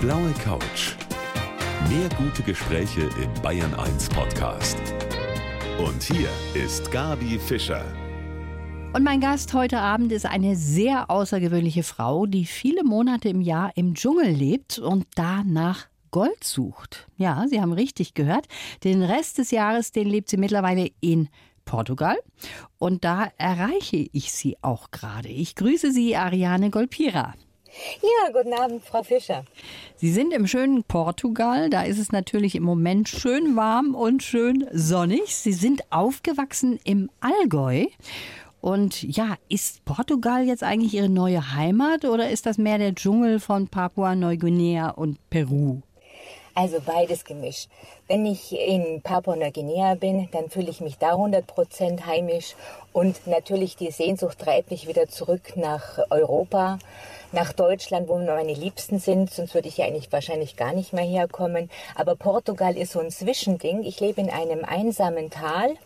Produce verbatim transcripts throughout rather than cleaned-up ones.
blaue Couch. Mehr gute Gespräche im Bayern eins Podcast. Und hier ist Gabi Fischer. Und mein Gast heute Abend ist eine sehr außergewöhnliche Frau, die viele Monate im Jahr im Dschungel lebt und danach Gold sucht. Ja, Sie haben richtig gehört. Den Rest des Jahres, den lebt sie mittlerweile in Portugal. Und da erreiche ich Sie auch gerade. Ich grüße Sie, Ariane Golpira. Ja, guten Abend, Frau Fischer. Sie sind im schönen Portugal. Da ist es natürlich im Moment schön warm und schön sonnig. Sie sind aufgewachsen im Allgäu. Und ja, ist Portugal jetzt eigentlich Ihre neue Heimat oder ist das mehr der Dschungel von Papua-Neuguinea und Peru? Also beides gemischt. Wenn ich in Papua-Neuguinea bin, dann fühle ich mich da hundert Prozent heimisch. Und natürlich die Sehnsucht treibt mich wieder zurück nach Europa, nach Deutschland, wo meine Liebsten sind. Sonst würde ich ja eigentlich wahrscheinlich gar nicht mehr herkommen. Aber Portugal ist so ein Zwischending. Ich lebe in einem einsamen Tal,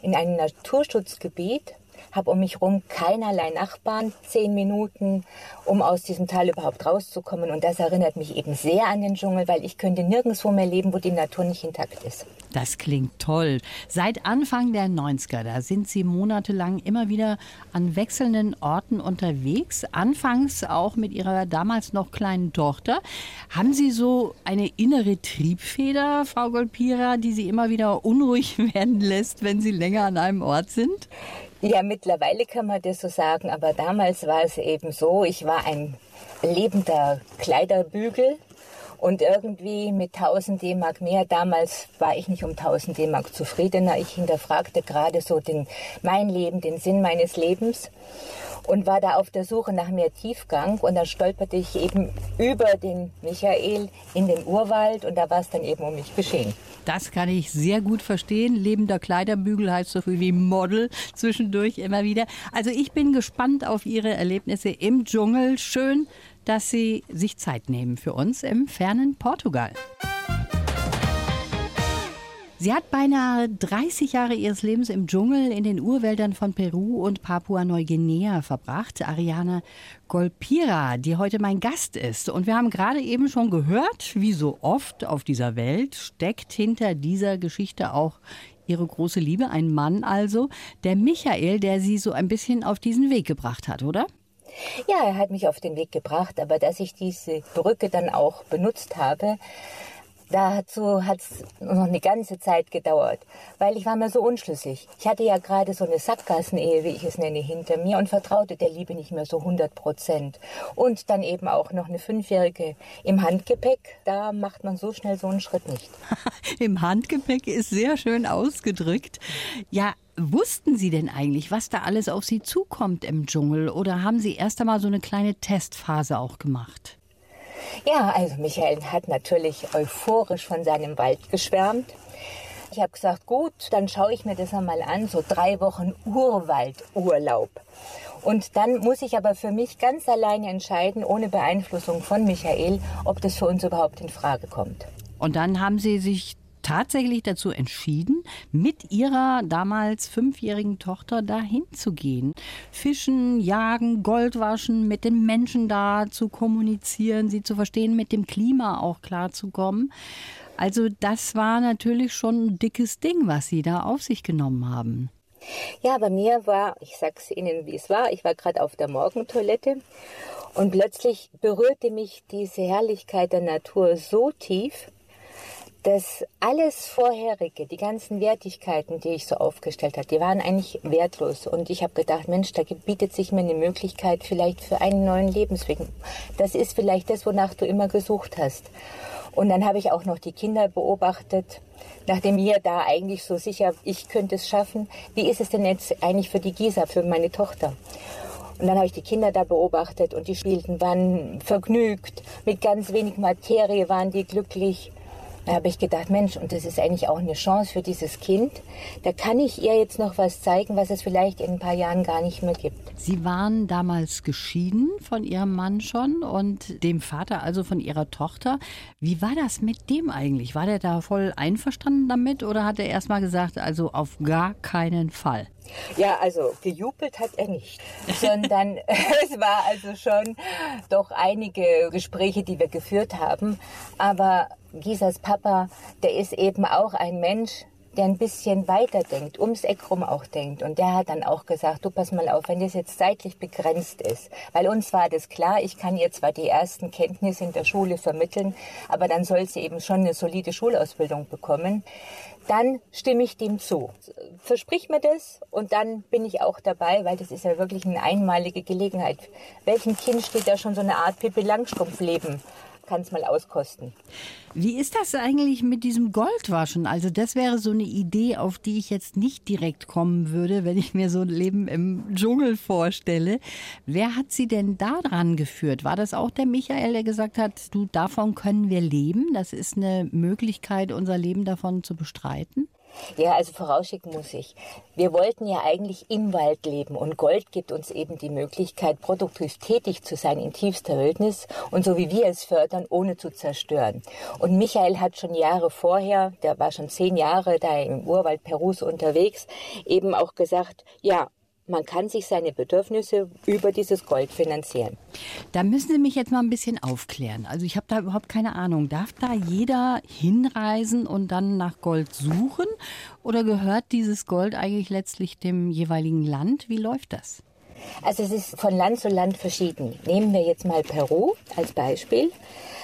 in einem Naturschutzgebiet. Habe um mich herum keinerlei Nachbarn, zehn Minuten, um aus diesem Tal überhaupt rauszukommen. Und das erinnert mich eben sehr an den Dschungel, weil ich könnte nirgendwo mehr leben, wo die Natur nicht intakt ist. Das klingt toll. Seit Anfang der neunziger, da sind Sie monatelang immer wieder an wechselnden Orten unterwegs. Anfangs auch mit Ihrer damals noch kleinen Tochter. Haben Sie so eine innere Triebfeder, Frau Golpira, die Sie immer wieder unruhig werden lässt, wenn Sie länger an einem Ort sind? Ja, mittlerweile kann man das so sagen, aber damals war es eben so, ich war ein lebender Kleiderbügel und irgendwie mit tausend D-Mark mehr, damals war ich nicht um tausend D-Mark zufriedener, ich hinterfragte gerade so den, mein Leben, den Sinn meines Lebens und war da auf der Suche nach mehr Tiefgang und dann stolperte ich eben über den Michael in den Urwald und da war es dann eben um mich geschehen. Das kann ich sehr gut verstehen. Lebender Kleiderbügel heißt so viel wie Model zwischendurch immer wieder. Also ich bin gespannt auf Ihre Erlebnisse im Dschungel. Schön, dass Sie sich Zeit nehmen für uns im fernen Portugal. Sie hat beinahe dreißig Jahre ihres Lebens im Dschungel in den Urwäldern von Peru und Papua-Neuguinea verbracht. Ariane Golpira, die heute mein Gast ist. Und wir haben gerade eben schon gehört, wie so oft auf dieser Welt steckt hinter dieser Geschichte auch ihre große Liebe, ein Mann also, der Michael, der sie so ein bisschen auf diesen Weg gebracht hat, oder? Ja, er hat mich auf den Weg gebracht, aber dass ich diese Brücke dann auch benutzt habe, dazu hat es noch eine ganze Zeit gedauert, weil ich war mir so unschlüssig. Ich hatte ja gerade so eine Sackgassenehe, wie ich es nenne, hinter mir und vertraute der Liebe nicht mehr so hundert Prozent. Und dann eben auch noch eine Fünfjährige im Handgepäck, da macht man so schnell so einen Schritt nicht. Im Handgepäck ist sehr schön ausgedrückt. Ja, wussten Sie denn eigentlich, was da alles auf Sie zukommt im Dschungel oder haben Sie erst einmal so eine kleine Testphase auch gemacht? Ja, also Michael hat natürlich euphorisch von seinem Wald geschwärmt. Ich habe gesagt, gut, dann schaue ich mir das einmal an, so drei Wochen Urwaldurlaub. Und dann muss ich aber für mich ganz alleine entscheiden, ohne Beeinflussung von Michael, ob das für uns überhaupt in Frage kommt. Und dann haben Sie sich tatsächlich dazu entschieden, mit ihrer damals fünfjährigen Tochter dahin zu gehen. Fischen, jagen, Gold waschen, mit den Menschen da zu kommunizieren, sie zu verstehen, mit dem Klima auch klarzukommen. Also das war natürlich schon ein dickes Ding, was Sie da auf sich genommen haben. Ja, bei mir war, ich sag's Ihnen, wie es war, ich war gerade auf der Morgentoilette und plötzlich berührte mich diese Herrlichkeit der Natur so tief, dass alles Vorherige, die ganzen Wertigkeiten, die ich so aufgestellt habe, die waren eigentlich wertlos. Und ich habe gedacht, Mensch, da bietet sich mir eine Möglichkeit vielleicht für einen neuen Lebensweg. Das ist vielleicht das, wonach du immer gesucht hast. Und dann habe ich auch noch die Kinder beobachtet, nachdem wir da eigentlich so sicher, ich könnte es schaffen. Wie ist es denn jetzt eigentlich für die Gisa, für meine Tochter? Und dann habe ich die Kinder da beobachtet und die spielten, waren vergnügt. Mit ganz wenig Materie waren die glücklich. Da habe ich gedacht, Mensch, und das ist eigentlich auch eine Chance für dieses Kind. Da kann ich ihr jetzt noch was zeigen, was es vielleicht in ein paar Jahren gar nicht mehr gibt. Sie waren damals geschieden von Ihrem Mann schon und dem Vater, also von Ihrer Tochter. Wie war das mit dem eigentlich? War der da voll einverstanden damit oder hat er erst mal gesagt, also auf gar keinen Fall? Ja, also gejubelt hat er nicht, sondern es war also schon doch einige Gespräche, die wir geführt haben. Aber Gisas Papa, der ist eben auch ein Mensch, der ein bisschen weiter denkt, ums Eck rum auch denkt. Und der hat dann auch gesagt, du pass mal auf, wenn das jetzt zeitlich begrenzt ist. Weil uns war das klar, ich kann ihr zwar die ersten Kenntnisse in der Schule vermitteln, aber dann soll sie eben schon eine solide Schulausbildung bekommen. Dann stimme ich dem zu. Versprich mir das und dann bin ich auch dabei, weil das ist ja wirklich eine einmalige Gelegenheit. Welchem Kind steht da schon so eine Art Pippi Langstrumpf-Leben? Kann es mal auskosten. Wie ist das eigentlich mit diesem Goldwaschen? Also das wäre so eine Idee, auf die ich jetzt nicht direkt kommen würde, wenn ich mir so ein Leben im Dschungel vorstelle. Wer hat Sie denn da dran geführt? War das auch der Michael, der gesagt hat, du, davon können wir leben? Das ist eine Möglichkeit, unser Leben davon zu bestreiten? Ja, also vorausschicken muss ich. Wir wollten ja eigentlich im Wald leben und Gold gibt uns eben die Möglichkeit, produktiv tätig zu sein in tiefster Wildnis und so wie wir es fördern, ohne zu zerstören. Und Michael hat schon Jahre vorher, der war schon zehn Jahre da im Urwald Perus unterwegs, eben auch gesagt, ja, man kann sich seine Bedürfnisse über dieses Gold finanzieren. Da müssen Sie mich jetzt mal ein bisschen aufklären. Also ich habe da überhaupt keine Ahnung. Darf da jeder hinreisen und dann nach Gold suchen? Oder gehört dieses Gold eigentlich letztlich dem jeweiligen Land? Wie läuft das? Also es ist von Land zu Land verschieden. Nehmen wir jetzt mal Peru als Beispiel.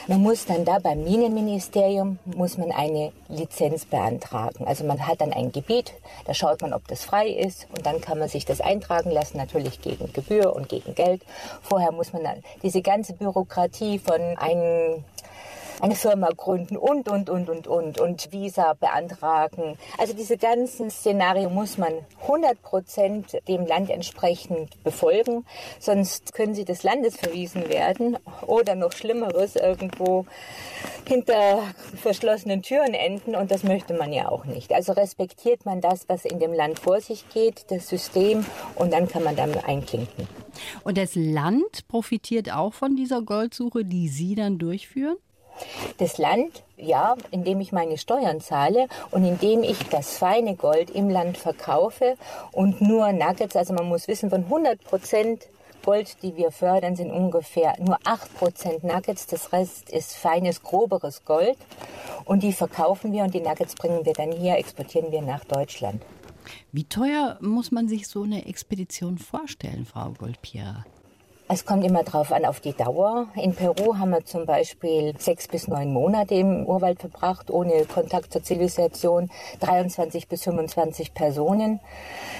Man muss dann da beim Minenministerium muss man eine Lizenz beantragen. Also man hat dann ein Gebiet, da schaut man, ob das frei ist und dann kann man sich das eintragen lassen, natürlich gegen Gebühr und gegen Geld. Vorher muss man dann diese ganze Bürokratie von einem eine Firma gründen und, und, und, und, und, und Visa beantragen. Also diese ganzen Szenarien muss man hundert Prozent dem Land entsprechend befolgen, sonst können sie des Landes verwiesen werden oder noch Schlimmeres irgendwo hinter verschlossenen Türen enden und das möchte man ja auch nicht. Also respektiert man das, was in dem Land vor sich geht, das System und dann kann man damit einklinken. Und das Land profitiert auch von dieser Goldsuche, die Sie dann durchführen? Das Land, ja, indem ich meine Steuern zahle und indem ich das feine Gold im Land verkaufe und nur Nuggets, also man muss wissen, von hundert Prozent Gold, die wir fördern, sind ungefähr nur acht Prozent Nuggets, das Rest ist feines, groberes Gold und die verkaufen wir und die Nuggets bringen wir dann hier, exportieren wir nach Deutschland. Wie teuer muss man sich so eine Expedition vorstellen, Frau Golpira? Es kommt immer drauf an, auf die Dauer. In Peru haben wir zum Beispiel sechs bis neun Monate im Urwald verbracht, ohne Kontakt zur Zivilisation, dreiundzwanzig bis fünfundzwanzig Personen.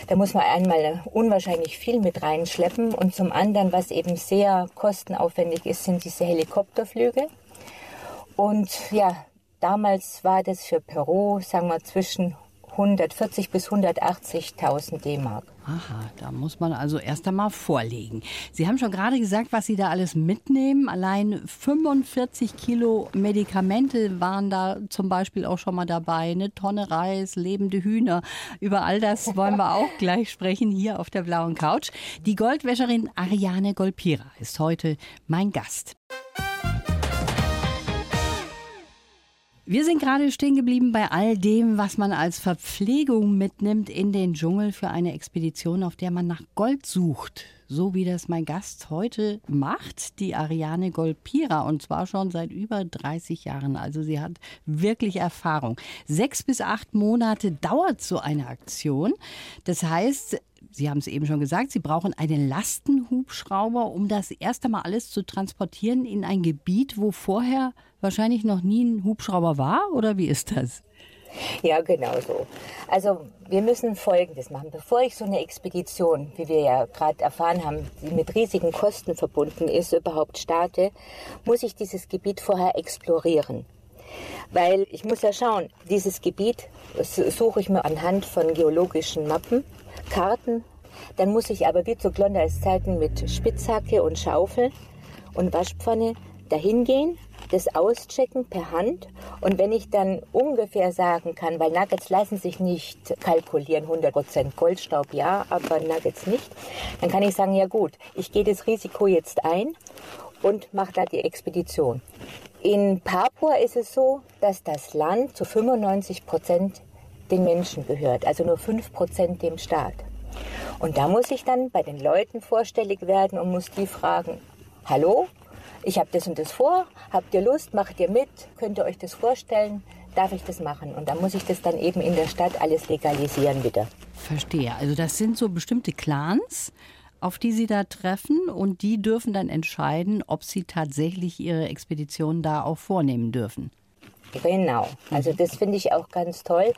Da muss man einmal unwahrscheinlich viel mit reinschleppen. Und zum anderen, was eben sehr kostenaufwendig ist, sind diese Helikopterflüge. Und ja, damals war das für Peru, sagen wir, zwischen hundertvierzigtausend bis hundertachtzigtausend D-Mark. Aha, da muss man also erst einmal vorlegen. Sie haben schon gerade gesagt, was Sie da alles mitnehmen. Allein fünfundvierzig Kilo Medikamente waren da zum Beispiel auch schon mal dabei. Eine Tonne Reis, lebende Hühner. Über all das wollen wir auch gleich sprechen hier auf der blauen Couch. Die Goldwäscherin Ariane Golpira ist heute mein Gast. Wir sind gerade stehen geblieben bei all dem, was man als Verpflegung mitnimmt in den Dschungel für eine Expedition, auf der man nach Gold sucht. So wie das mein Gast heute macht, die Ariane Golpira, und zwar schon seit über dreißig Jahren. Also sie hat wirklich Erfahrung. Sechs bis acht Monate dauert so eine Aktion. Das heißt, Sie haben es eben schon gesagt, Sie brauchen einen Lastenhubschrauber, um das erste Mal alles zu transportieren in ein Gebiet, wo vorher wahrscheinlich noch nie ein Hubschrauber war? Oder wie ist das? Ja, genau so. Also wir müssen Folgendes machen. Bevor ich so eine Expedition, wie wir ja gerade erfahren haben, die mit riesigen Kosten verbunden ist, überhaupt starte, muss ich dieses Gebiet vorher explorieren. Weil ich muss ja schauen, dieses Gebiet suche ich mir anhand von geologischen Mappen, Karten. Dann muss ich aber wie zu Klondikes Zeiten mit Spitzhacke und Schaufel und Waschpfanne dahin gehen, das auschecken per Hand. Und wenn ich dann ungefähr sagen kann, weil Nuggets lassen sich nicht kalkulieren, hundert Prozent Goldstaub ja, aber Nuggets nicht, dann kann ich sagen, ja gut, ich gehe das Risiko jetzt ein und mache da die Expedition. In Papua ist es so, dass das Land zu fünfundneunzig Prozent den Menschen gehört, also nur fünf Prozent dem Staat. Und da muss ich dann bei den Leuten vorstellig werden und muss die fragen, hallo, ich habe das und das vor, habt ihr Lust, macht ihr mit, könnt ihr euch das vorstellen, darf ich das machen? Und dann muss ich das dann eben in der Stadt alles legalisieren wieder. Verstehe, also das sind so bestimmte Clans, auf die Sie da treffen, und die dürfen dann entscheiden, ob Sie tatsächlich Ihre Expedition da auch vornehmen dürfen. Genau, also das finde ich auch ganz toll,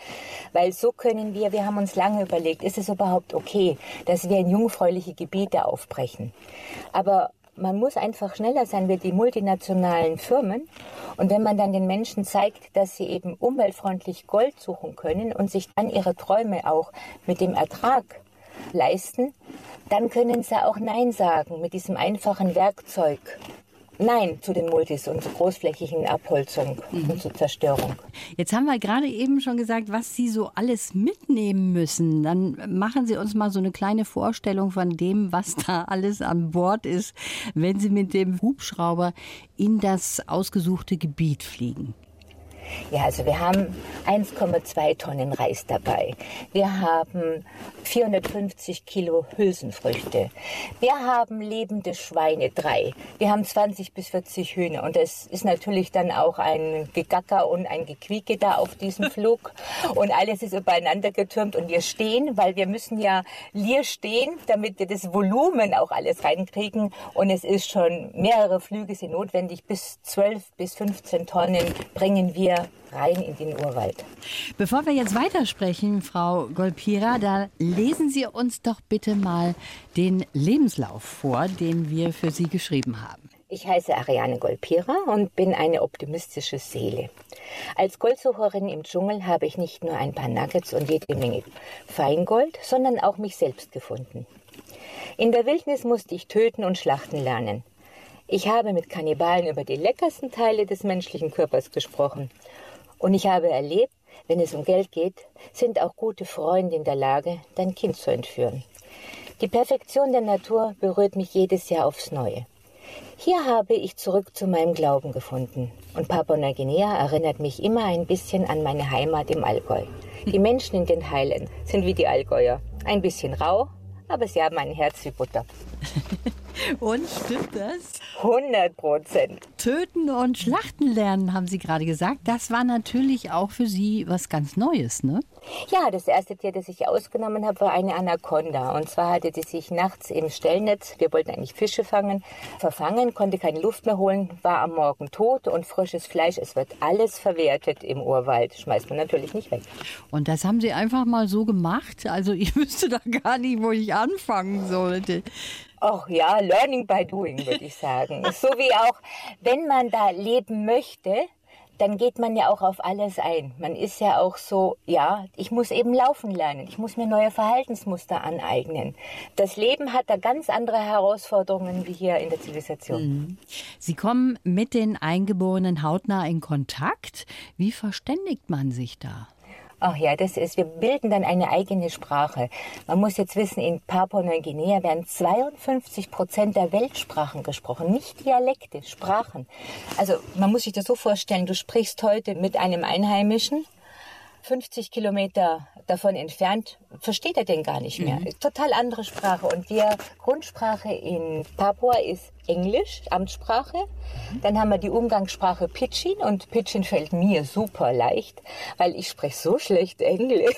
weil so können wir, wir haben uns lange überlegt, ist es überhaupt okay, dass wir in jungfräuliche Gebiete aufbrechen. Aber man muss einfach schneller sein wie die multinationalen Firmen, und wenn man dann den Menschen zeigt, dass sie eben umweltfreundlich Gold suchen können und sich dann ihre Träume auch mit dem Ertrag leisten, dann können sie auch Nein sagen mit diesem einfachen Werkzeug. Nein zu den Multis und zur großflächigen Abholzung mhm. und zur Zerstörung. Jetzt haben wir gerade eben schon gesagt, was Sie so alles mitnehmen müssen. Dann machen Sie uns mal so eine kleine Vorstellung von dem, was da alles an Bord ist, wenn Sie mit dem Hubschrauber in das ausgesuchte Gebiet fliegen. Ja, also wir haben eins Komma zwei Tonnen Reis dabei. Wir haben vierhundertfünfzig Kilo Hülsenfrüchte. Wir haben lebende Schweine, drei. Wir haben zwanzig bis vierzig Hühner. Und es ist natürlich dann auch ein Gegacker und ein Gequieke da auf diesem Flug. Und alles ist übereinander getürmt. Und wir stehen, weil wir müssen ja hier stehen, damit wir das Volumen auch alles reinkriegen. Und es ist schon, mehrere Flüge sind notwendig. Bis zwölf bis fünfzehn Tonnen bringen wir rein in den Urwald. Bevor wir jetzt weitersprechen, Frau Golpira, da lesen Sie uns doch bitte mal den Lebenslauf vor, den wir für Sie geschrieben haben. Ich heiße Ariane Golpira und bin eine optimistische Seele. Als Goldsucherin im Dschungel habe ich nicht nur ein paar Nuggets und jede Menge Feingold, sondern auch mich selbst gefunden. In der Wildnis musste ich töten und schlachten lernen. Ich habe mit Kannibalen über die leckersten Teile des menschlichen Körpers gesprochen. Und ich habe erlebt, wenn es um Geld geht, sind auch gute Freunde in der Lage, dein Kind zu entführen. Die Perfektion der Natur berührt mich jedes Jahr aufs Neue. Hier habe ich zurück zu meinem Glauben gefunden. Und Papua-Neuguinea erinnert mich immer ein bisschen an meine Heimat im Allgäu. Die Menschen in den Highlands sind wie die Allgäuer. Ein bisschen rau, aber sie haben ein Herz wie Butter. Und stimmt das? hundert Prozent. Töten und Schlachten lernen, haben Sie gerade gesagt. Das war natürlich auch für Sie was ganz Neues, ne? Ja, das erste Tier, das ich ausgenommen habe, war eine Anaconda. Und zwar hatte die sich nachts im Stellnetz, wir wollten eigentlich Fische fangen, verfangen, konnte keine Luft mehr holen, war am Morgen tot, und frisches Fleisch, es wird alles verwertet im Urwald. Schmeißt man natürlich nicht weg. Und das haben Sie einfach mal so gemacht? Also ich wüsste da gar nicht, wo ich anfangen sollte. Ach ja, learning by doing, würde ich sagen. So wie auch, wenn man da leben möchte, dann geht man ja auch auf alles ein. Man ist ja auch so, ja, ich muss eben laufen lernen. Ich muss mir neue Verhaltensmuster aneignen. Das Leben hat da ganz andere Herausforderungen wie hier in der Zivilisation. Sie kommen mit den Eingeborenen hautnah in Kontakt. Wie verständigt man sich da? Ach ja, das ist, wir bilden dann eine eigene Sprache. Man muss jetzt wissen, in Papua-Neuguinea werden zweiundfünfzig Prozent der Weltsprachen gesprochen, nicht Dialekte, Sprachen. Also man muss sich das so vorstellen, du sprichst heute mit einem Einheimischen, fünfzig Kilometer davon entfernt, versteht er den gar nicht mehr. Mhm. Total andere Sprache. Und die Grundsprache in Papua ist Englisch, Amtssprache. Mhm. Dann haben wir die Umgangssprache Pidgin. Und Pidgin fällt mir super leicht, weil ich spreche so schlecht Englisch,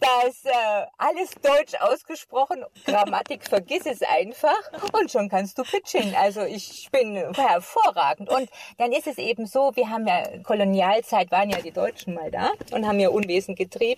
dass äh, alles deutsch ausgesprochen, Grammatik, vergiss es einfach. Und schon kannst du Pidgin. Also ich bin hervorragend. Und dann ist es eben so, wir haben ja Kolonialzeit, waren ja die Deutschen mal da und haben ja Unwesen getrieben.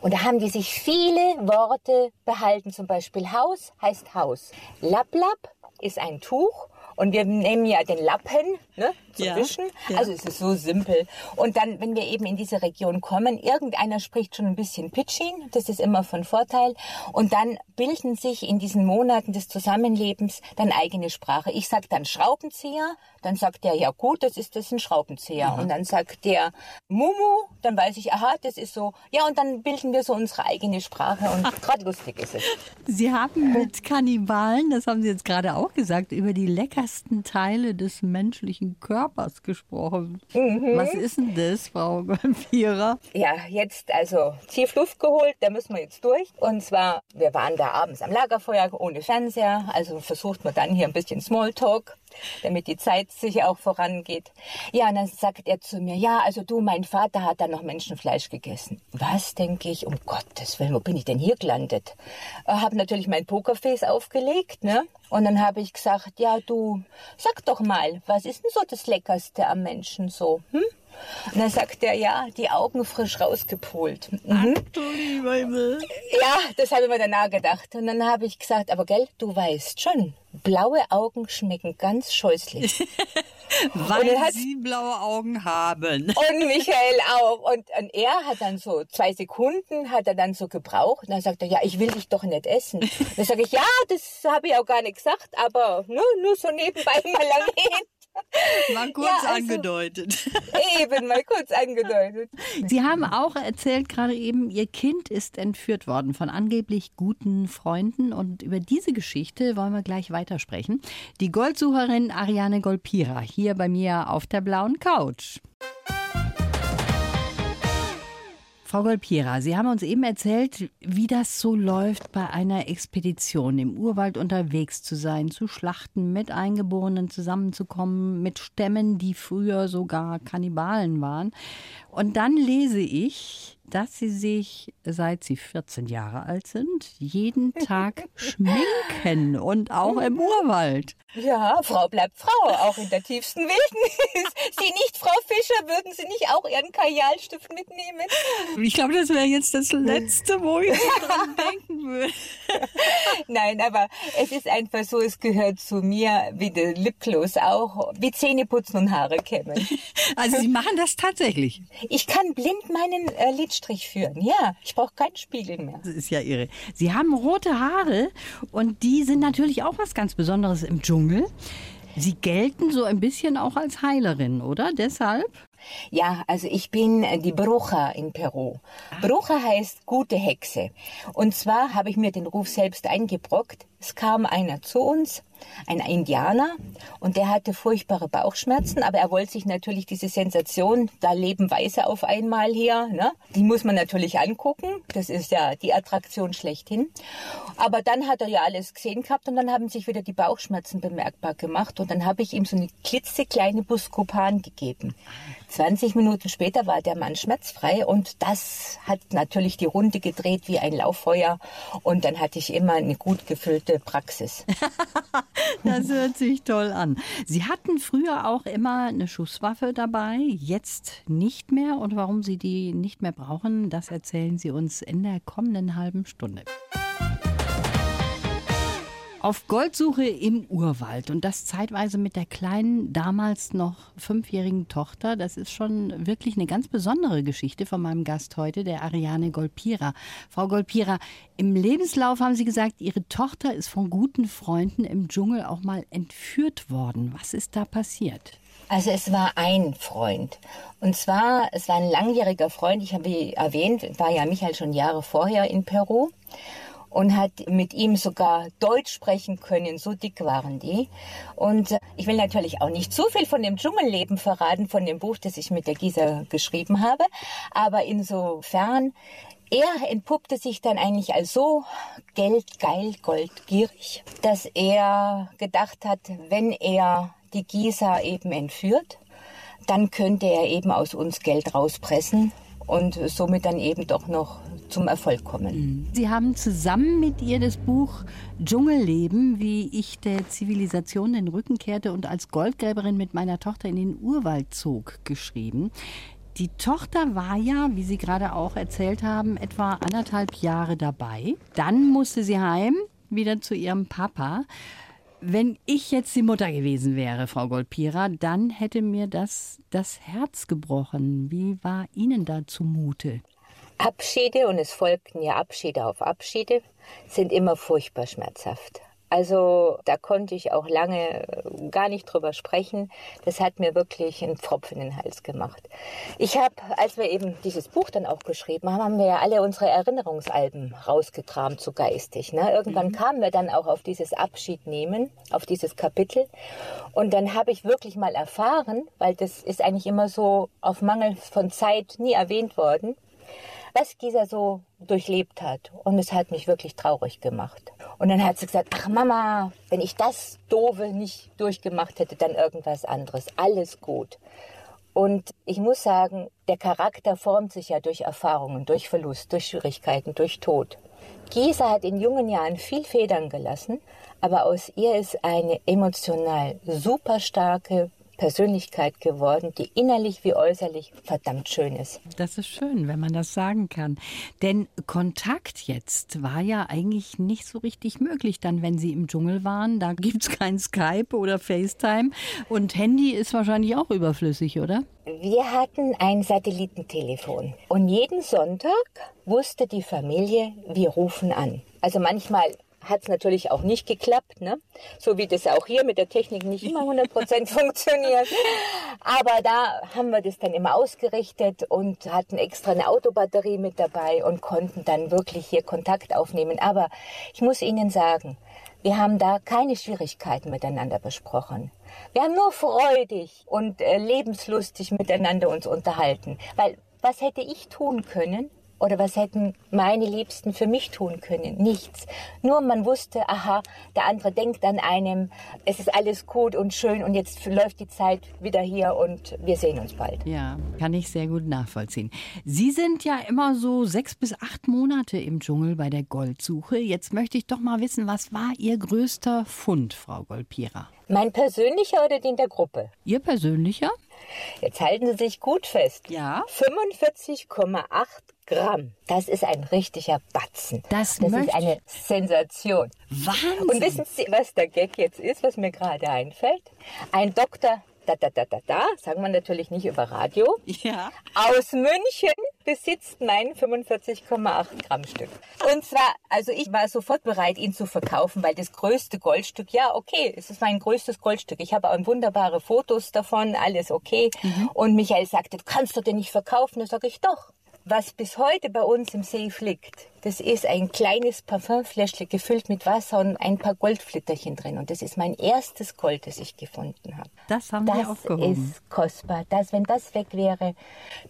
Und da haben die sich viele Worte behalten. Zum Beispiel Haus heißt Haus. Lapp-Lapp ist ein Tuch. Und wir nehmen ja den Lappen, ne, zum ja, Wischen. Ja. Also es ist so simpel. Und dann, wenn wir eben in diese Region kommen, irgendeiner spricht schon ein bisschen Pidgin. Das ist immer von Vorteil. Und dann bilden sich in diesen Monaten des Zusammenlebens dann eigene Sprache. Ich sag dann Schraubenzieher. Dann sagt der, ja gut, das ist das ein Schraubenzieher. Mhm. Und dann sagt der Mumu. Dann weiß ich, aha, das ist so. Ja, und dann bilden wir so unsere eigene Sprache. Und gerade lustig ist es. Sie haben mit Kannibalen, das haben Sie jetzt gerade auch gesagt, über die Lecker Teile des menschlichen Körpers Papas gesprochen. Mhm. Was ist denn das, Frau Golpira? Ja, jetzt also tief Luft geholt, da müssen wir jetzt durch. Und zwar, wir waren da abends am Lagerfeuer ohne Fernseher, also versucht man dann hier ein bisschen Smalltalk, damit die Zeit sich auch vorangeht. Ja, und dann sagt er zu mir, ja, also du, mein Vater hat dann noch Menschenfleisch gegessen. Was, denke ich, um Gottes Willen, wo bin ich denn hier gelandet? Habe natürlich mein Pokerface aufgelegt, ne? Und dann habe ich gesagt, ja, du, sag doch mal, was ist denn so das Leckerste am Menschen so, hm? Und dann sagt er, ja, die Augen frisch rausgepult. Mhm. Ach du lieber Himmel. Ja, das habe ich mir danach gedacht. Und dann habe ich gesagt, aber gell, du weißt schon, blaue Augen schmecken ganz scheußlich. Weil hat, sie blaue Augen haben. Und Michael auch. Und, und er hat dann so zwei Sekunden hat er dann so gebraucht. Und dann sagt er, ja, ich will dich doch nicht essen. Und dann sage ich, ja, das habe ich auch gar nicht gesagt, aber nur, nur so nebenbei mal erwähnt. Mal kurz ja, also, angedeutet. Eben, mal kurz angedeutet. Sie haben auch erzählt, gerade eben, Ihr Kind ist entführt worden von angeblich guten Freunden. Und über diese Geschichte wollen wir gleich weitersprechen. Die Goldsucherin Ariane Golpira, hier bei mir auf der blauen Couch. Frau Golpira, Sie haben uns eben erzählt, wie das so läuft, bei einer Expedition im Urwald unterwegs zu sein, zu schlachten, mit Eingeborenen zusammenzukommen, mit Stämmen, die früher sogar Kannibalen waren. Und dann lese ich, dass Sie sich, seit Sie vierzehn Jahre alt sind, jeden Tag schminken und auch im Urwald. Ja, Frau bleibt Frau, auch in der tiefsten Wildnis. Sie nicht, Frau Fischer, würden Sie nicht auch Ihren Kajalstift mitnehmen? Ich glaube, das wäre jetzt das Letzte, wo ich dran denken würde. Nein, aber es ist einfach so, es gehört zu mir, wie der Lipgloss auch, wie Zähne putzen und Haare kämmen. Also Sie machen das tatsächlich? Ich kann blind meinen äh, Lidstrich führen, ja. Ich brauche keinen Spiegel mehr. Das ist ja irre. Sie haben rote Haare und die sind natürlich auch was ganz Besonderes im Dschungel. Sie gelten so ein bisschen auch als Heilerin, oder? Deshalb? Ja, also ich bin die Bruja in Peru. Bruja heißt gute Hexe. Und zwar habe ich mir den Ruf selbst eingebrockt. Es kam einer zu uns, ein Indianer, und der hatte furchtbare Bauchschmerzen, aber er wollte sich natürlich diese Sensation, da leben Weiße auf einmal hier, ne? Die muss man natürlich angucken, das ist ja die Attraktion schlechthin. Aber dann hat er ja alles gesehen gehabt und dann haben sich wieder die Bauchschmerzen bemerkbar gemacht und dann habe ich ihm so eine klitzekleine Buscopan gegeben. zwanzig Minuten später war der Mann schmerzfrei und das hat natürlich die Runde gedreht wie ein Lauffeuer und dann hatte ich immer eine gut gefüllte Praxis. Das hört sich toll an. Sie hatten früher auch immer eine Schusswaffe dabei, jetzt nicht mehr. Und warum Sie die nicht mehr brauchen, das erzählen Sie uns in der kommenden halben Stunde. Auf Goldsuche im Urwald und das zeitweise mit der kleinen, damals noch fünfjährigen Tochter. Das ist schon wirklich eine ganz besondere Geschichte von meinem Gast heute, der Ariane Golpira. Frau Golpira, im Lebenslauf haben Sie gesagt, Ihre Tochter ist von guten Freunden im Dschungel auch mal entführt worden. Was ist da passiert? Also es war ein Freund. Und zwar, es war ein langjähriger Freund. Ich habe erwähnt, war ja Michael schon Jahre vorher in Peru. Und hat mit ihm sogar Deutsch sprechen können, so dick waren die. Und ich will natürlich auch nicht zu viel von dem Dschungelleben verraten, von dem Buch, das ich mit der Gisa geschrieben habe. Aber insofern, er entpuppte sich dann eigentlich als so geldgeil, goldgierig, dass er gedacht hat, wenn er die Gisa eben entführt, dann könnte er eben aus uns Geld rauspressen und somit dann eben doch noch zum Erfolg kommen. Sie haben zusammen mit ihr das Buch Dschungelleben, wie ich der Zivilisation den Rücken kehrte und als Goldgräberin mit meiner Tochter in den Urwald zog, geschrieben. Die Tochter war ja, wie Sie gerade auch erzählt haben, etwa anderthalb Jahre dabei. Dann musste sie heim, wieder zu ihrem Papa. Wenn ich jetzt die Mutter gewesen wäre, Frau Golpira, dann hätte mir das das Herz gebrochen. Wie war Ihnen da zumute? Abschiede, und es folgten ja Abschiede auf Abschiede, sind immer furchtbar schmerzhaft. Also da konnte ich auch lange gar nicht drüber sprechen. Das hat mir wirklich einen Pfropfen in den Hals gemacht. Ich habe, als wir eben dieses Buch dann auch geschrieben haben, haben wir ja alle unsere Erinnerungsalben rausgekramt, so geistig. Ne? Irgendwann mhm. kamen wir dann auch auf dieses Abschied nehmen, auf dieses Kapitel. Und dann habe ich wirklich mal erfahren, weil das ist eigentlich immer so auf Mangel von Zeit nie erwähnt worden, was Gisa so durchlebt hat. Und es hat mich wirklich traurig gemacht. Und dann hat sie gesagt, ach Mama, wenn ich das Doofe nicht durchgemacht hätte, dann irgendwas anderes. Alles gut. Und ich muss sagen, der Charakter formt sich ja durch Erfahrungen, durch Verlust, durch Schwierigkeiten, durch Tod. Gisa hat in jungen Jahren viel Federn gelassen, aber aus ihr ist eine emotional super starke Persönlichkeit geworden, die innerlich wie äußerlich verdammt schön ist. Das ist schön, wenn man das sagen kann. Denn Kontakt jetzt war ja eigentlich nicht so richtig möglich, dann wenn Sie im Dschungel waren. Da gibt es kein Skype oder FaceTime. Und Handy ist wahrscheinlich auch überflüssig, oder? Wir hatten ein Satellitentelefon. Und jeden Sonntag wusste die Familie, wir rufen an. Also manchmal hat es natürlich auch nicht geklappt, ne? So wie das auch hier mit der Technik nicht immer hundert Prozent funktioniert. Aber da haben wir das dann immer ausgerichtet und hatten extra eine Autobatterie mit dabei und konnten dann wirklich hier Kontakt aufnehmen. Aber ich muss Ihnen sagen, wir haben da keine Schwierigkeiten miteinander besprochen. Wir haben nur freudig und äh, lebenslustig miteinander uns unterhalten. Weil was hätte ich tun können? Oder was hätten meine Liebsten für mich tun können? Nichts. Nur man wusste, aha, der andere denkt an einem, es ist alles gut und schön und jetzt läuft die Zeit wieder hier und wir sehen uns bald. Ja, kann ich sehr gut nachvollziehen. Sie sind ja immer so sechs bis acht Monate im Dschungel bei der Goldsuche. Jetzt möchte ich doch mal wissen, was war Ihr größter Fund, Frau Golpira? Mein persönlicher oder den der Gruppe? Ihr persönlicher? Jetzt halten Sie sich gut fest. Ja. fünfundvierzig Komma acht Gramm. Das ist ein richtiger Batzen. Das, das ist eine Sensation. Wahnsinn. Und wissen Sie, was der Gag jetzt ist, was mir gerade einfällt? Ein Doktor, da, da, da, da, da, sagen wir natürlich nicht über Radio, ja, aus München besitzt mein fünfundvierzig Komma acht Gramm Stück. Und zwar, also ich war sofort bereit, ihn zu verkaufen, weil das größte Goldstück, ja okay, es ist mein größtes Goldstück. Ich habe auch wunderbare Fotos davon, alles okay. Mhm. Und Michael sagte, kannst du den nicht verkaufen? Da sage ich, doch. Was bis heute bei uns im Safe liegt, das ist ein kleines Parfümfläschchen gefüllt mit Wasser und ein paar Goldflitterchen drin. Und das ist mein erstes Gold, das ich gefunden habe. Das haben wir aufgehoben. Das ist kostbar. Das, wenn das weg wäre,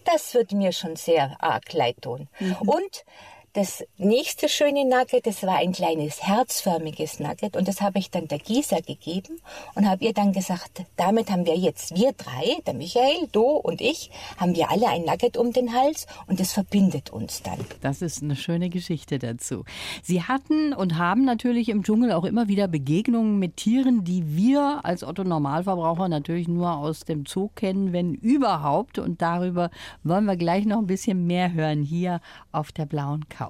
das würde mir schon sehr arg leid tun. Mhm. Und das nächste schöne Nugget, das war ein kleines herzförmiges Nugget und das habe ich dann der Gisa gegeben und habe ihr dann gesagt, damit haben wir jetzt, wir drei, der Michael, du und ich, haben wir alle ein Nugget um den Hals und das verbindet uns dann. Das ist eine schöne Geschichte dazu. Sie hatten und haben natürlich im Dschungel auch immer wieder Begegnungen mit Tieren, die wir als Otto-Normalverbraucher natürlich nur aus dem Zoo kennen, wenn überhaupt, und darüber wollen wir gleich noch ein bisschen mehr hören hier auf der blauen Couch.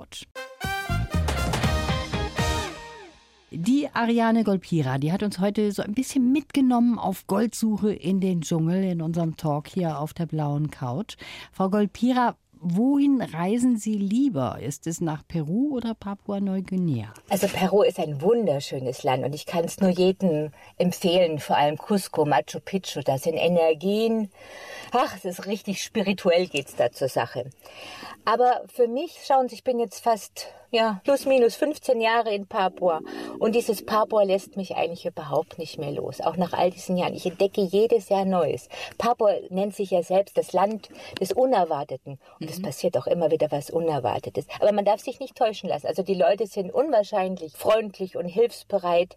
Die Ariane Golpira, die hat uns heute so ein bisschen mitgenommen auf Goldsuche in den Dschungel in unserem Talk hier auf der blauen Couch. Frau Golpira, wohin reisen Sie lieber? Ist es nach Peru oder Papua-Neuguinea? Also Peru ist ein wunderschönes Land und ich kann es nur jedem empfehlen, vor allem Cusco, Machu Picchu, das sind Energien. Ach, es ist richtig spirituell, geht's da zur Sache. Aber für mich, schauen Sie, ich bin jetzt fast, ja, plus minus fünfzehn Jahre in Papua. Und dieses Papua lässt mich eigentlich überhaupt nicht mehr los. Auch nach all diesen Jahren. Ich entdecke jedes Jahr Neues. Papua nennt sich ja selbst das Land des Unerwarteten. Und es mhm. passiert auch immer wieder was Unerwartetes. Aber man darf sich nicht täuschen lassen. Also die Leute sind unwahrscheinlich freundlich und hilfsbereit.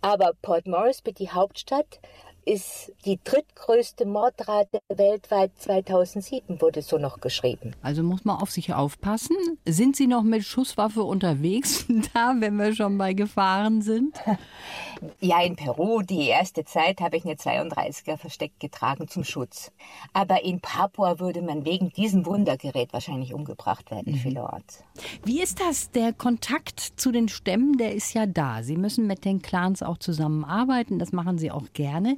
Aber Port Moresby, die Hauptstadt, ist die drittgrößte Mordrate weltweit. zweitausendsieben wurde so noch geschrieben. Also muss man auf sich aufpassen. Sind Sie noch mit Schusswaffe unterwegs da, wenn wir schon bei Gefahren sind? Ja, in Peru, die erste Zeit, habe ich eine zweiunddreißiger versteckt getragen zum Schutz. Aber in Papua würde man wegen diesem Wundergerät wahrscheinlich umgebracht werden, vielerorts. Wie ist das? Der Kontakt zu den Stämmen, der ist ja da. Sie müssen mit den Clans auch zusammenarbeiten. Das machen Sie auch gerne.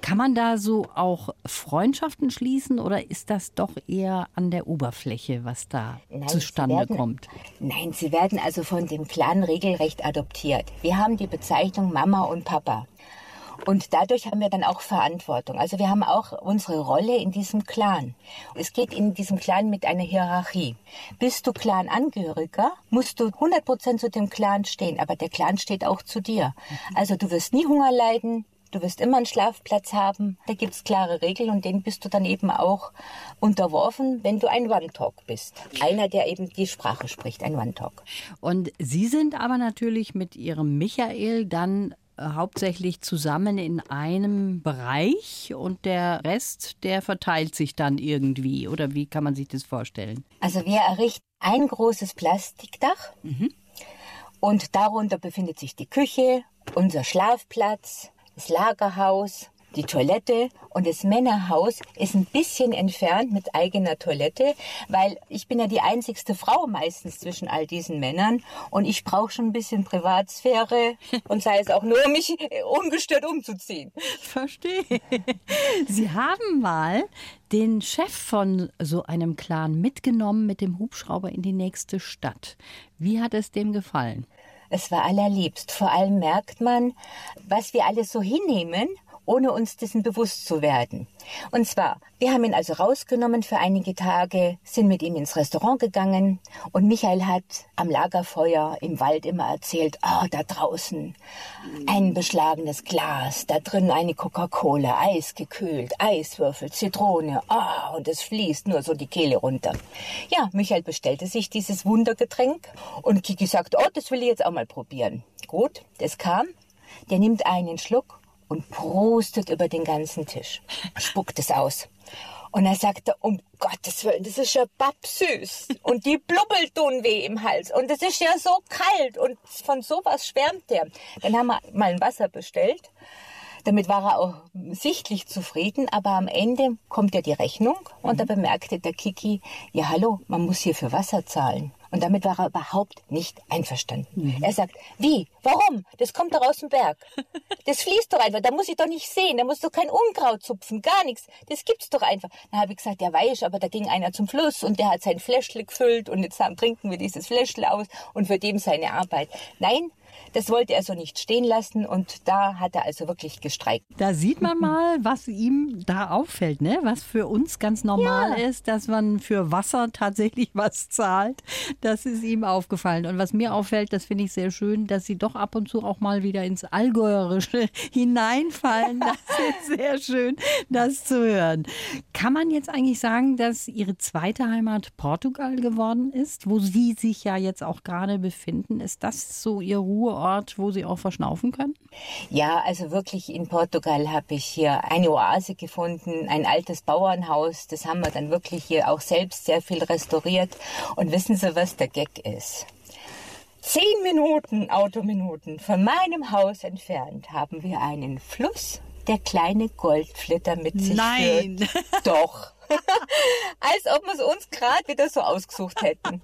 Kann man da so auch Freundschaften schließen oder ist das doch eher an der Oberfläche, was da nein, zustande werden, kommt? Nein, sie werden also von dem Clan regelrecht adoptiert. Wir haben die Bezeichnung Mama und Papa. Und dadurch haben wir dann auch Verantwortung. Also wir haben auch unsere Rolle in diesem Clan. Es geht in diesem Clan mit einer Hierarchie. Bist du Clanangehöriger, musst du hundert Prozent zu dem Clan stehen. Aber der Clan steht auch zu dir. Also du wirst nie Hunger leiden. Du wirst immer einen Schlafplatz haben. Da gibt es klare Regeln und denen bist du dann eben auch unterworfen, wenn du ein One-Talk bist. Einer, der eben die Sprache spricht, ein One-Talk. Und Sie sind aber natürlich mit Ihrem Michael dann hauptsächlich zusammen in einem Bereich und der Rest, der verteilt sich dann irgendwie. Oder wie kann man sich das vorstellen? Also wir errichten ein großes Plastikdach mhm. und darunter befindet sich die Küche, unser Schlafplatz, das Lagerhaus, die Toilette und das Männerhaus ist ein bisschen entfernt mit eigener Toilette, weil ich bin ja die einzigste Frau meistens zwischen all diesen Männern und ich brauche schon ein bisschen Privatsphäre und sei es auch nur, um mich ungestört umzuziehen. Verstehe. Sie haben mal den Chef von so einem Clan mitgenommen mit dem Hubschrauber in die nächste Stadt. Wie hat es dem gefallen? Es war allerliebst. Vor allem merkt man, was wir alles so hinnehmen, ohne uns dessen bewusst zu werden. Und zwar, wir haben ihn also rausgenommen für einige Tage, sind mit ihm ins Restaurant gegangen und Michael hat am Lagerfeuer im Wald immer erzählt, oh, da draußen ein beschlagenes Glas, da drin eine Coca-Cola, Eis gekühlt, Eiswürfel, Zitrone, oh, und es fließt nur so die Kehle runter. Ja, Michael bestellte sich dieses Wundergetränk und Kiki sagt, oh, das will ich jetzt auch mal probieren. Gut, das kam, der nimmt einen Schluck und prostet über den ganzen Tisch, spuckt es aus. Und er sagte, um Gottes Willen, das ist ja pappsüß. Und die Blubbel tun weh im Hals. Und es ist ja so kalt. Und von sowas schwärmt er. Dann haben wir mal ein Wasser bestellt. Damit war er auch sichtlich zufrieden. Aber am Ende kommt ja die Rechnung. Und da bemerkte der Kiki, ja hallo, man muss hier für Wasser zahlen. Und damit war er überhaupt nicht einverstanden. Mhm. Er sagt, wie, warum? Das kommt doch aus dem Berg. Das fließt doch einfach, da muss ich doch nicht sehen, da muss doch kein Unkraut zupfen, gar nichts. Das gibt's doch einfach. Dann habe ich gesagt, ja weiß, aber da ging einer zum Fluss und der hat sein Fläschchen gefüllt und jetzt haben, trinken wir dieses Fläschchen aus und für dem seine Arbeit. Nein, das wollte er so nicht stehen lassen und da hat er also wirklich gestreikt. Da sieht man mal, was ihm da auffällt, ne? Was für uns ganz normal ja. ist, dass man für Wasser tatsächlich was zahlt. Das ist ihm aufgefallen. Und was mir auffällt, das finde ich sehr schön, dass Sie doch ab und zu auch mal wieder ins Allgäuerische hineinfallen. Das ist sehr schön, das zu hören. Kann man jetzt eigentlich sagen, dass Ihre zweite Heimat Portugal geworden ist, wo Sie sich ja jetzt auch gerade befinden? Ist das so Ihr Ruhe? Ort, wo Sie auch verschnaufen können? Ja, also wirklich in Portugal habe ich hier eine Oase gefunden, ein altes Bauernhaus. Das haben wir dann wirklich hier auch selbst sehr viel restauriert. Und wissen Sie, was der Gag ist? Zehn Minuten, Autominuten von meinem Haus entfernt haben wir einen Fluss, der kleine Goldflitter mit sich Nein. führt. Doch. Als ob wir es uns gerade wieder so ausgesucht hätten.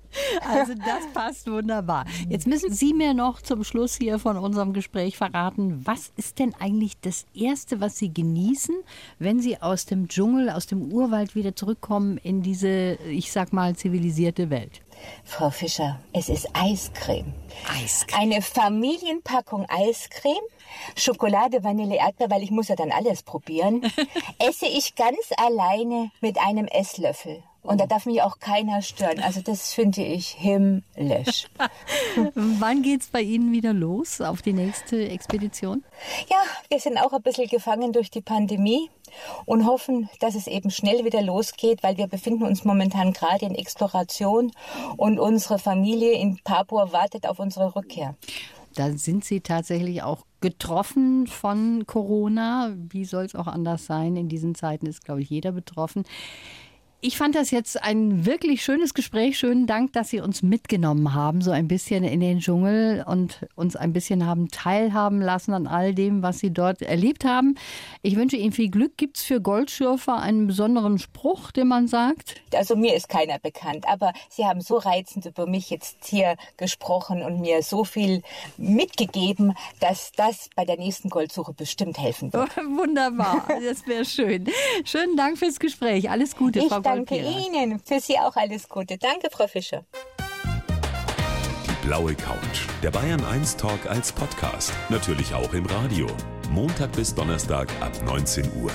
Also das passt wunderbar. Jetzt müssen Sie mir noch zum Schluss hier von unserem Gespräch verraten, was ist denn eigentlich das Erste, was Sie genießen, wenn Sie aus dem Dschungel, aus dem Urwald wieder zurückkommen in diese, ich sag mal, zivilisierte Welt? Frau Fischer, es ist Eiscreme. Eiscreme. Eine Familienpackung Eiscreme, Schokolade, Vanille, Erdbeer, weil ich muss ja dann alles probieren, esse ich ganz alleine mit einem Esslöffel. Und da darf mich auch keiner stören. Also das finde ich himmlisch. Wann geht's bei Ihnen wieder los auf die nächste Expedition? Ja, wir sind auch ein bisschen gefangen durch die Pandemie und hoffen, dass es eben schnell wieder losgeht, weil wir befinden uns momentan gerade in Exploration und unsere Familie in Papua wartet auf unsere Rückkehr. Da sind Sie tatsächlich auch getroffen von Corona. Wie soll es auch anders sein? In diesen Zeiten ist, glaube ich, jeder betroffen. Ich fand das jetzt ein wirklich schönes Gespräch. Schönen Dank, dass Sie uns mitgenommen haben, so ein bisschen in den Dschungel und uns ein bisschen haben teilhaben lassen an all dem, was Sie dort erlebt haben. Ich wünsche Ihnen viel Glück. Gibt es für Goldschürfer einen besonderen Spruch, den man sagt? Also mir ist keiner bekannt, aber Sie haben so reizend über mich jetzt hier gesprochen und mir so viel mitgegeben, dass das bei der nächsten Goldsuche bestimmt helfen wird. Wunderbar, das wäre schön. Schönen Dank fürs Gespräch. Alles Gute, ich Frau Danke Ihnen. Für Sie auch alles Gute. Danke, Frau Fischer. Die blaue Couch. Der Bayern eins Talk als Podcast. Natürlich auch im Radio. Montag bis Donnerstag ab neunzehn Uhr.